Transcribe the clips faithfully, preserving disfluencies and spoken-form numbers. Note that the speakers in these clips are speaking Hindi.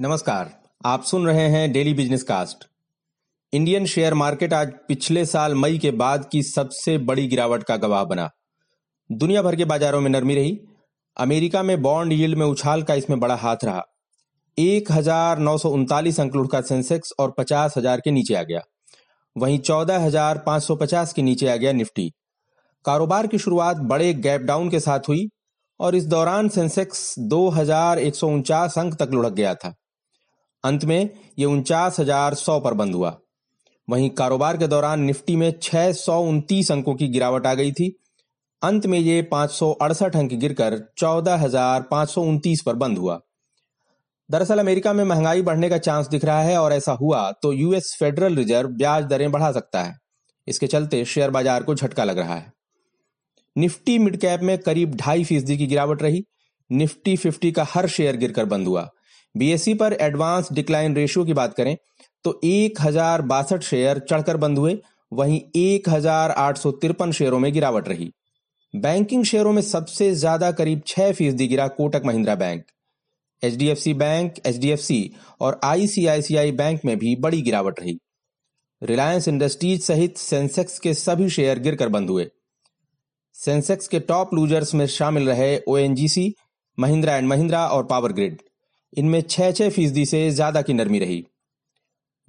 नमस्कार, आप सुन रहे हैं daily business cast. Indian share market आज पिछले साल मई के बाद की सबसे बड़ी गिरावट का गवाह बना। दुनिया भर के बाजारों में नरमी रही। अमेरिका में बॉन्ड यील्ड में उछाल का इसमें बड़ा हाथ रहा। एक हजार नौ सौ उनतालीस अंक लुढ़का सेंसेक्स और पचास हजार के नीचे आ गया। वहीं चौदह हजार पांच सौ पचास के नीचे आ गया निफ्टी। कारोबार की शुरुआत बड़े गैप डाउन के साथ हुई और इस दौरान सेंसेक्स दो हजार एक सौ उनचास अंक तक लुढ़क गया था। अंत में ये उनचास हजार सौ पर बंद हुआ। वहीं कारोबार के दौरान निफ्टी में छह सौ उनतीस अंकों की गिरावट आ गई थी। अंत में ये पांच सौ अड़सठ अंक गिरकर चौदह हजार पांच सौ उनतीस पर बंद हुआ। दरअसल अमेरिका में महंगाई बढ़ने का चांस दिख रहा है और ऐसा हुआ तो यूएस फेडरल रिजर्व ब्याज दरें बढ़ा सकता है। इसके चलते शेयर बाजार को झटका लग रहा है। निफ्टी मिड कैप में करीब ढाई फीसदी की गिरावट रही। निफ्टी पचास का हर शेयर गिरकर बंद हुआ। बीएसई पर एडवांस डिक्लाइन रेशियो की बात करें तो एक हजार बासठ शेयर चढ़कर बंद हुए, वहीं एक हजार आठ सौ तिरपन शेयरों में गिरावट रही। बैंकिंग शेयरों में सबसे ज्यादा करीब छह फीसदी गिरा Kotak Mahindra bank. HDFC bank, HDFC और आईसीआईसीआई बैंक में भी बड़ी गिरावट रही। रिलायंस इंडस्ट्रीज सहित सेंसेक्स के सभी शेयर गिरकर बंद हुए। सेंसेक्स के टॉप लूजर्स में शामिल रहे ओएनजीसी, महिंद्रा एंड महिंद्रा और पावर ग्रिड। इनमें छह छह फीसदी से ज्यादा की नरमी रही।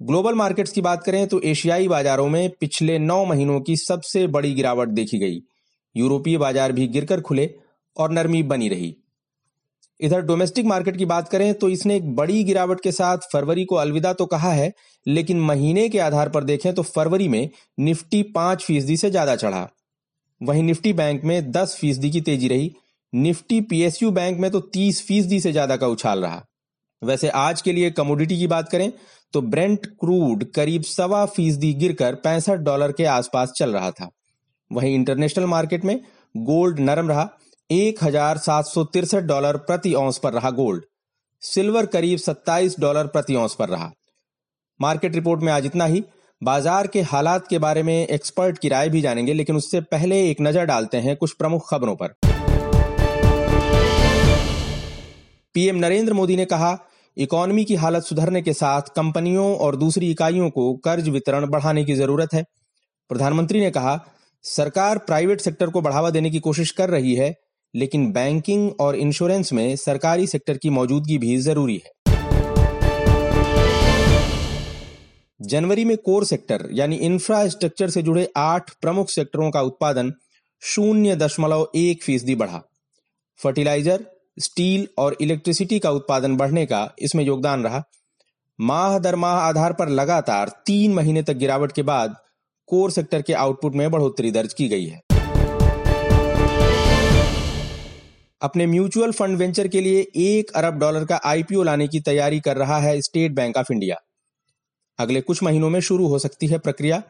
ग्लोबल मार्केट्स की बात करें तो एशियाई बाजारों में पिछले नौ महीनों की सबसे बड़ी गिरावट देखी गई। यूरोपीय बाजार भी गिरकर खुले और नरमी बनी रही। इधर डोमेस्टिक मार्केट की बात करें तो इसने एक बड़ी गिरावट के साथ फरवरी को अलविदा तो कहा है, लेकिन महीने के आधार पर देखें तो फरवरी में निफ्टी पांच फीसदी से ज्यादा चढ़ा। वहीं निफ्टी बैंक में दस फीसदी की तेजी रही। निफ्टी पीएसयू बैंक में तो तीस फीसदी से ज्यादा का उछाल रहा। वैसे आज के लिए कमोडिटी की बात करें तो ब्रेंट क्रूड करीब सवा फीसदी गिरकर पैंसठ डॉलर के आसपास चल रहा था। वहीं इंटरनेशनल मार्केट में गोल्ड नरम रहा। एक हजार सात सौ तिरसठ डॉलर प्रति औंस पर रहा गोल्ड। सिल्वर करीब सत्ताईस डॉलर प्रति औंस पर रहा। मार्केट रिपोर्ट में आज इतना ही। बाजार के हालात के बारे में एक्सपर्ट की राय भी जानेंगे, लेकिन उससे पहले एक नजर डालते हैं कुछ प्रमुख खबरों पर। पीएम नरेंद्र मोदी ने कहा, इकोनॉमी की हालत सुधरने के साथ कंपनियों और दूसरी इकाइयों को कर्ज वितरण बढ़ाने की जरूरत है। प्रधानमंत्री ने कहा, सरकार प्राइवेट सेक्टर को बढ़ावा देने की कोशिश कर रही है, लेकिन बैंकिंग और इंश्योरेंस में सरकारी सेक्टर की मौजूदगी भी जरूरी है। जनवरी में कोर सेक्टर यानी इंफ्रास्ट्रक्चर से जुड़े आठ प्रमुख सेक्टरों का उत्पादन शून्य दशमलव एक फीसदी बढ़ा। फर्टिलाइजर, स्टील और इलेक्ट्रिसिटी का उत्पादन बढ़ने का इसमें योगदान रहा। माह दर माह आधार पर लगातार तीन महीने तक गिरावट के बाद कोर सेक्टर के आउटपुट में बढ़ोतरी दर्ज की गई है। अपने म्यूचुअल फंड वेंचर के लिए एक अरब डॉलर का आईपीओ लाने की तैयारी कर रहा है स्टेट बैंक ऑफ इंडिया। अगले कुछ महीनों में शुरू हो सकती है प्रक्रिया।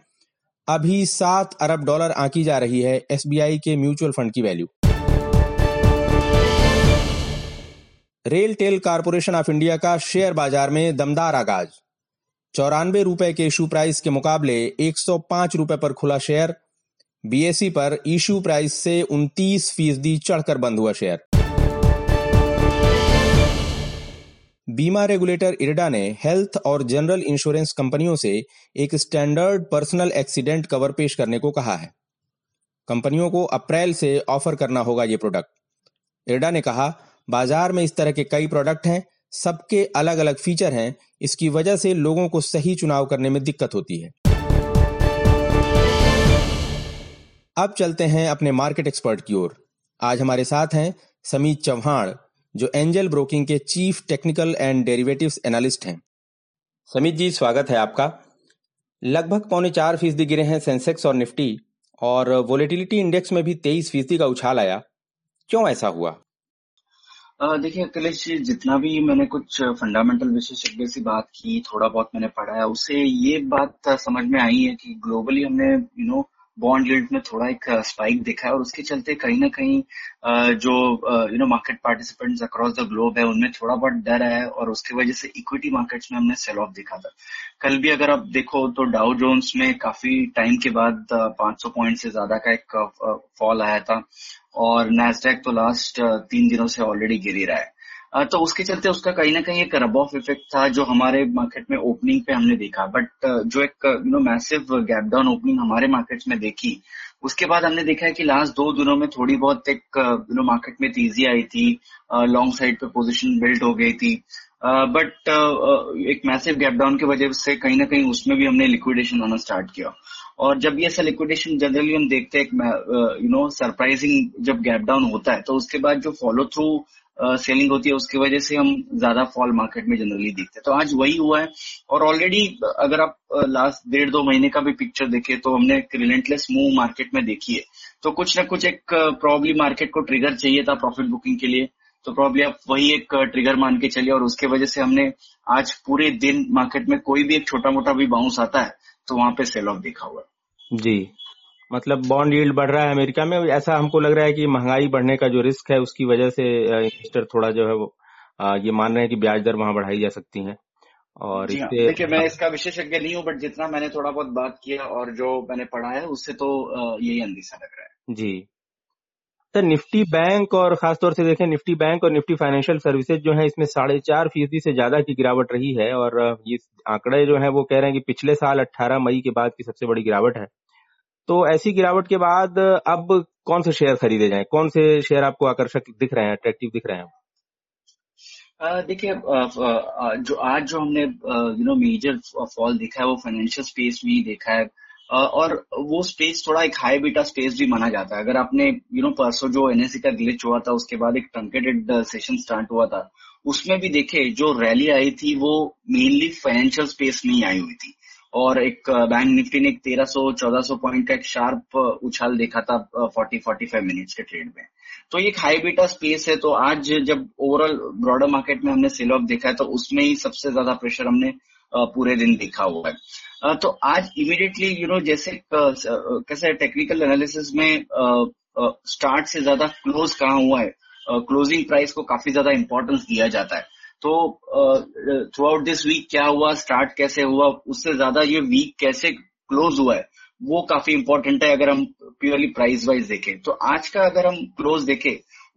अभी सात अरब डॉलर आंकी जा रही है एसबीआई के म्यूचुअल फंड की value. RailTel corporation of India का शेयर बाजार में दमदार आगाज। चौरानवे रुपए के इशू प्राइस के मुकाबले एक सौ पांच रुपए पर खुला शेयर। बीएसई पर इशू प्राइस से उनतीस फीसदी चढ़कर बंद हुआ शेयर। बीमा रेगुलेटर इरडा ने हेल्थ और जनरल इंश्योरेंस कंपनियों से एक स्टैंडर्ड पर्सनल एक्सीडेंट कवर पेश करने को कहा है। कंपनियों को अप्रैल से ऑफर करना होगा ये प्रोडक्ट। इरडा ने कहा, बाजार में इस तरह के कई प्रोडक्ट हैं, सबके अलग अलग फीचर हैं, इसकी वजह से लोगों को सही चुनाव करने में दिक्कत होती है। अब चलते हैं अपने मार्केट एक्सपर्ट की ओर। आज हमारे साथ हैं समीत चौहान, जो एंजल ब्रोकिंग के chief technical and derivatives analyst हैं। समीत जी, स्वागत है आपका। लगभग पौने चार फीसदी गिरे हैं सेंसेक्स और निफ्टी, और वोलेटिलिटी इंडेक्स में भी तेईस फीसदी का उछाल आया। क्यों ऐसा हुआ? देखिए अखिलेश, जितना भी मैंने कुछ फंडामेंटल विशेषज्ञों से बात की, थोड़ा बहुत मैंने पढ़ा है, उससे ये बात समझ में आई है कि ग्लोबली हमने यू नो बॉन्ड यील्ड में थोड़ा एक स्पाइक देखा है, और उसके चलते कहीं ना कहीं जो you know market participants across the globe है उनमें थोड़ा बहुत डर है, और उसकी वजह से इक्विटी मार्केट्स में हमने सेल ऑफ देखा था। कल भी अगर आप देखो तो डाउ जोन्स में काफी टाइम के बाद पांच सौ पॉइंट से ज्यादा का एक फॉल आया था, और नैस्डैक तो लास्ट तीन दिनों से ऑलरेडी गिर ही रहा है। तो उसके चलते उसका कहीं ना कहीं एक रब ऑफ इफेक्ट था जो हमारे मार्केट में ओपनिंग पे हमने देखा। बट जो एक you know massive gap down opening हमारे मार्केट्स में देखी, उसके बाद हमने देखा है कि लास्ट दो दिनों में थोड़ी बहुत एक यू नो मार्केट में तेजी आई थी, लॉन्ग साइड पे पोजीशन बिल्ड हो गई थी, बट एक मैसिव गैप डाउन की वजह से कहीं ना कहीं उसमें भी हमने लिक्विडेशन होना स्टार्ट किया। और जब ये ऐसा लिक्विडेशन जनरली हम देखते हैं यू नो सरप्राइजिंग जब गैप डाउन होता है, तो उसके बाद जो फॉलो थ्रू सेलिंग होती है उसकी वजह से हम ज्यादा फॉल मार्केट में जनरली देखते हैं। तो आज वही हुआ है। और ऑलरेडी अगर आप लास्ट डेढ़ दो महीने का भी पिक्चर देखें तो हमने एक रिलेंटलेस मूव मार्केट में देखी है। तो कुछ ना कुछ एक प्रॉब्ली मार्केट को ट्रिगर चाहिए था प्रॉफिट बुकिंग के लिए, तो प्रॉब्ली आप वही एक ट्रिगर मान के चलिए। और उसके वजह से हमने आज पूरे दिन मार्केट में कोई भी एक छोटा मोटा भी बाउंस आता है तो वहां पे सेल ऑफ देखा हुआ है। जी, मतलब बॉन्ड यील्ड बढ़ रहा है अमेरिका में, ऐसा हमको लग रहा है कि महंगाई बढ़ने का जो रिस्क है उसकी वजह से इन्वेस्टर थोड़ा जो है वो ये मान रहे हैं कि ब्याज दर वहां बढ़ाई जा सकती है। और इससे देखिए, मैं इसका विशेषज्ञ नहीं हूँ, बट जितना मैंने थोड़ा बहुत बात किया और जो मैंने पढ़ा है उससे तो यही अंदेशा लग रहा है। जी, तो निफ्टी बैंक और खासतौर से देखें निफ्टी बैंक और निफ्टी फाइनेंशियल सर्विसेज जो है, इसमें साढ़े चार फीसदी से ज्यादा की गिरावट रही है। और ये आंकड़े जो है वो कह रहे हैं कि पिछले साल अट्ठारह मई के बाद की सबसे बड़ी गिरावट है। तो ऐसी गिरावट के बाद अब कौन से शेयर खरीदे जाएं, कौन से शेयर आपको आकर्षक दिख रहे हैं, अट्रैक्टिव दिख रहे हैं? देखिए, जो आज जो हमने यू नो मेजर फॉल देखा है वो फाइनेंशियल स्पेस में ही देखा है, और वो स्पेस थोड़ा एक हाई बीटा स्पेस भी माना जाता है। अगर आपने यू नो परसों जो एनएसई का ग्लिच हुआ था उसके बाद एक ट्रंकेटेड सेशन स्टार्ट हुआ था, उसमें भी देखे जो रैली आई थी वो मेनली फाइनेंशियल स्पेस में ही आई हुई थी। और एक बैंक निफ्टी ने एक तेरह सौ चौदह सौ पॉइंट का एक शार्प उछाल देखा था चालीस पैंतालीस मिनट्स के ट्रेड में। तो ये एक हाई बीटा स्पेस है। तो आज जब ओवरऑल ब्रॉडर मार्केट में हमने सेल ऑफ देखा है तो उसमें ही सबसे ज्यादा प्रेशर हमने पूरे दिन देखा हुआ है। तो आज इमीडिएटली यू नो जैसे कैसे टेक्निकल एनालिसिस में स्टार्ट से ज्यादा क्लोज कहाँ हुआ है, क्लोजिंग प्राइस को काफी ज्यादा इंपॉर्टेंस दिया जाता है। तो थ्रू आउट दिस वीक क्या हुआ, स्टार्ट कैसे हुआ, उससे ज्यादा ये वीक कैसे क्लोज हुआ है वो काफी इंपॉर्टेंट है अगर हम प्योरली प्राइस वाइज देखें। तो आज का अगर हम क्लोज देखें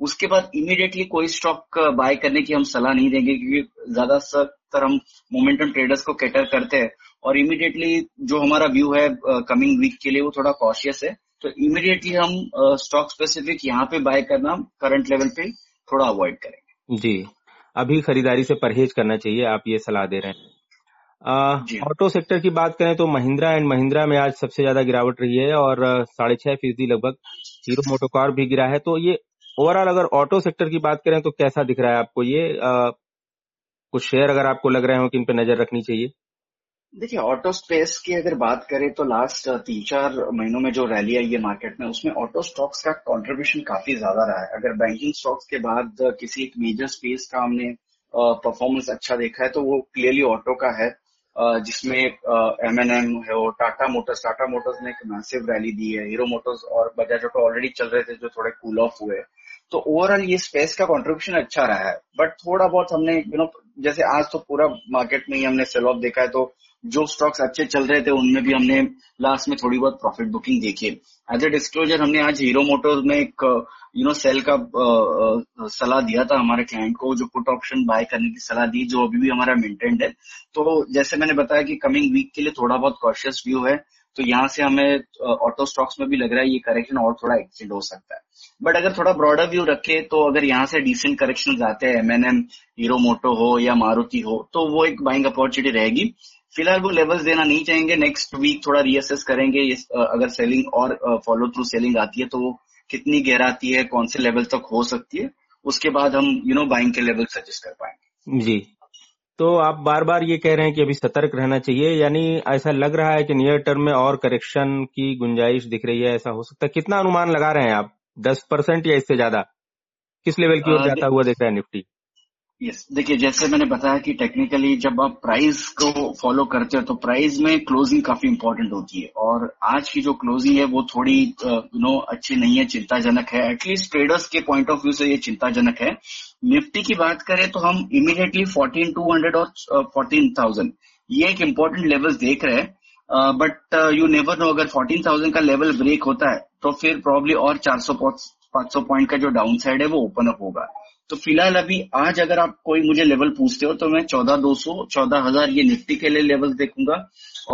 उसके बाद इमीडिएटली कोई स्टॉक बाय करने की हम सलाह नहीं देंगे, क्योंकि ज्यादातर हम मोमेंटम ट्रेडर्स को कैटर करते हैं। और इमीडिएटली जो हमारा व्यू है कमिंग वीक के लिए वो थोड़ा कॉशियस है। तो इमीडिएटली हम स्टॉक स्पेसिफिक यहाँ पे बाय करना करंट लेवल पे थोड़ा अवॉइड करेंगे। जी, अभी खरीदारी से परहेज करना चाहिए, आप ये सलाह दे रहे हैं। ऑटो सेक्टर की बात करें तो महिंद्रा एंड महिंद्रा में आज सबसे ज्यादा गिरावट रही है और साढ़े छह फीसदी लगभग, हीरो मोटोकॉर्प भी गिरा है। तो ये ओवरऑल अगर ऑटो सेक्टर की बात करें तो कैसा दिख रहा है आपको, ये आ, कुछ शेयर अगर आपको लग रहे हो कि इन पे नजर रखनी चाहिए? देखिए, ऑटो स्पेस की अगर बात करें तो लास्ट तीन चार महीनों में जो रैली आई है मार्केट में उसमें ऑटो स्टॉक्स का कंट्रीब्यूशन काफी ज्यादा रहा है। अगर बैंकिंग स्टॉक्स के बाद किसी एक मेजर स्पेस का हमने परफॉर्मेंस अच्छा देखा है तो वो क्लियरली ऑटो का है, जिसमें एम एन एम है और टाटा मोटर्स टाटा मोटर्स ने एक मैसिव रैली दी है। हीरो मोटर्स और बजाज ऑटो ऑलरेडी चल रहे थे जो थोड़े कूल ऑफ हुए। तो ओवरऑल ये स्पेस का कंट्रीब्यूशन अच्छा रहा है। बट थोड़ा बहुत हमने यू नो जैसे आज तो पूरा मार्केट में ही हमने सेल ऑफ देखा है, तो जो स्टॉक्स अच्छे चल रहे थे उनमें भी हमने लास्ट में थोड़ी बहुत प्रॉफिट बुकिंग देखी है। एज ए डिस्क्लोजर हमने आज हीरो मोटर्स में एक यू नो सेल का सलाह दिया था हमारे क्लाइंट को, जो पुट ऑप्शन बाय करने की सलाह दी, जो अभी भी हमारा मेंटेन्ड है। तो जैसे मैंने बताया कि कमिंग वीक के लिए थोड़ा बहुत कॉशियस व्यू है, तो यहाँ से हमें ऑटो स्टॉक्स में भी लग रहा है ये करेक्शन और थोड़ा एक्सटेंड हो सकता है। बट अगर थोड़ा ब्रॉडर व्यू रखे तो अगर यहाँ से डिसेंट करेक्शन आते हैं M N M, Hero Moto हो या मारुति हो, तो वो एक बाइंग अपॉर्चुनिटी रहेगी। फिलहाल वो लेवल्स देना नहीं चाहेंगे, नेक्स्ट वीक थोड़ा रीअसेस करेंगे। अगर सेलिंग और फॉलो थ्रू सेलिंग आती है तो वो कितनी गहराती है, कौन से लेवल तक हो सकती है, उसके बाद हम यू नो बाइंग के लेवल सजेस्ट कर पाएंगे। जी, तो आप बार बार ये कह रहे हैं कि अभी सतर्क रहना चाहिए, यानी ऐसा लग रहा है कि नियर टर्म में और करेक्शन की गुंजाइश दिख रही है, ऐसा हो सकता है? कितना अनुमान लगा रहे हैं आप, दस परसेंट या इससे ज्यादा? किस लेवल की ओर जाता हुआ दिख रहा है निफ्टी? यस, देखिए जैसे मैंने बताया कि टेक्निकली जब आप प्राइस को फॉलो करते हो तो प्राइस में क्लोजिंग काफी इंपॉर्टेंट होती है। और आज की जो क्लोजिंग है वो थोड़ी यू नो अच्छी नहीं है, चिंताजनक है। एटलीस्ट ट्रेडर्स के पॉइंट ऑफ व्यू से ये चिंताजनक है। निफ्टी की बात करें तो हम इमीडिएटली फोर्टीन टू हंड्रेड और फोर्टीन थाउजेंड ये एक इम्पोर्टेंट लेवल्स देख रहे हैं। बट यू नेवर नो, अगर फोर्टीन थाउजेंड का लेवल ब्रेक होता है तो फिर प्रॉब्ली और चार सौ पांच सौ पॉइंट का जो डाउन साइड है वो ओपन अप होगा। तो फिलहाल अभी आज अगर आप कोई मुझे लेवल पूछते हो तो मैं चौदह दो सौ चौदह हजार ये निफ्टी के लिए लेवल देखूंगा।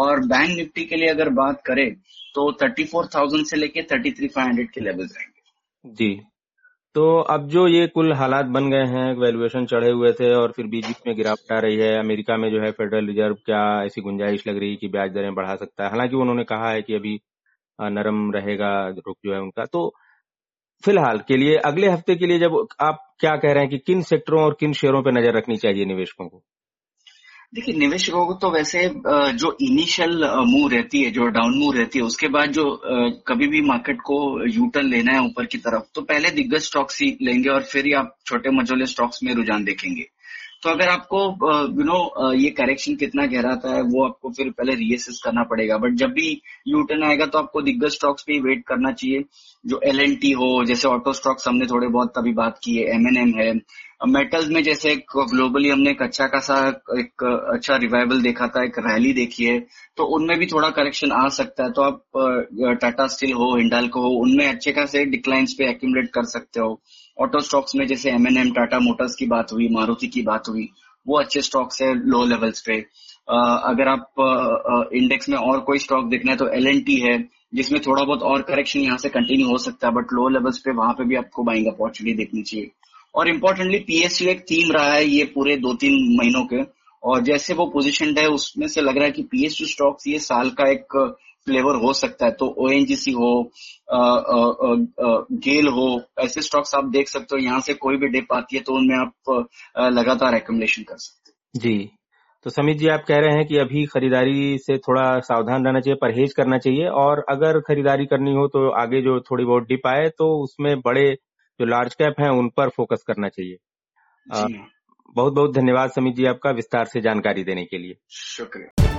और बैंक निफ्टी के लिए अगर बात करें तो थर्टी फोर थाउजेंड से लेके थर्टी थ्री फाइव हंड्रेड के लेवल रहेंगे जी। तो अब जो ये कुल हालात बन गए हैं, वैल्यूएशन चढ़े हुए थे और फिर बीच बीच में गिरावट आ रही है, अमेरिका में जो है फेडरल रिजर्व क्या ऐसी गुंजाइश लग रही है कि ब्याज दरें बढ़ा सकता है, हालांकि उन्होंने कहा है कि अभी नरम रहेगा रुख जो है उनका। तो फिलहाल के लिए अगले हफ्ते के लिए जब आप क्या कह रहे हैं कि किन सेक्टरों और किन शेयरों पर नजर रखनी चाहिए निवेशकों को? देखिए निवेशकों को तो वैसे जो इनिशियल मूव रहती है, जो डाउन मूव रहती है, उसके बाद जो कभी भी मार्केट को यू टर्न लेना है ऊपर की तरफ तो पहले दिग्गज स्टॉक्स ही लेंगे और फिर ही आप छोटे मझोले स्टॉक्स में रुझान देखेंगे। तो अगर आपको यू नो ये करेक्शन कितना गहरा था वो आपको फिर पहले रीएसेस करना पड़ेगा। बट जब भी यू टर्न आएगा तो आपको दिग्गज स्टॉक्स पे वेट करना चाहिए, जो एलएनटी हो, जैसे ऑटो स्टॉक्स हमने थोड़े बहुत अभी बात की है, एमएनएम है। मेटल्स में जैसे ग्लोबली हमने एक अच्छा खासा एक अच्छा रिवाइवल देखा था, एक रैली देखी है, तो उनमें भी थोड़ा करेक्शन आ सकता है। तो आप टाटा स्टील हो, हिंडाल्को हो, उनमें अच्छे खासे डिक्लाइंस पे एक्यूमुलेट कर सकते हो। ऑटो स्टॉक्स में जैसे एमएनएम, टाटा मोटर्स की बात हुई, मारुति की बात हुई, वो अच्छे स्टॉक्स है लो लेवल्स पे। अगर आप इंडेक्स में और कोई स्टॉक देखना है तो एलएनटी है, जिसमें थोड़ा बहुत और करेक्शन यहाँ से कंटिन्यू हो सकता है, बट लो लेवल्स पे वहां पे भी आपको बाइंग अपॉर्चुनिटी देखनी चाहिए। और इम्पोर्टेंटली पीएसयू एक थीम रहा है ये पूरे दो तीन महीनों के, और जैसे वो पोजिशन है उसमें से लग रहा है कि पीएसयू स्टॉक्स ये साल का एक फ्लेवर हो सकता है। तो ओएनजीसी हो, आ, आ, आ, आ, गेल हो, ऐसे स्टॉक्स आप देख सकते हो, यहाँ से कोई भी डिप आती है तो उनमें आप लगातार एक्यूमुलेशन कर सकते हो जी। तो समीत जी आप कह रहे हैं कि अभी खरीदारी से थोड़ा सावधान रहना चाहिए, परहेज करना चाहिए, और अगर खरीदारी करनी हो तो आगे जो थोड़ी बहुत डिप आए तो उसमें बड़े जो लार्ज कैप हैं उन पर फोकस करना चाहिए। आ, बहुत बहुत धन्यवाद समीत जी आपका विस्तार से जानकारी देने के लिए, शुक्रिया।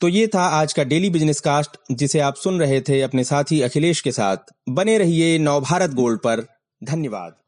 तो ये था आज का डेली बिजनेस कास्ट जिसे आप सुन रहे थे अपने साथी अखिलेश के साथ। बने रहिए नवभारत गोल्ड पर। धन्यवाद।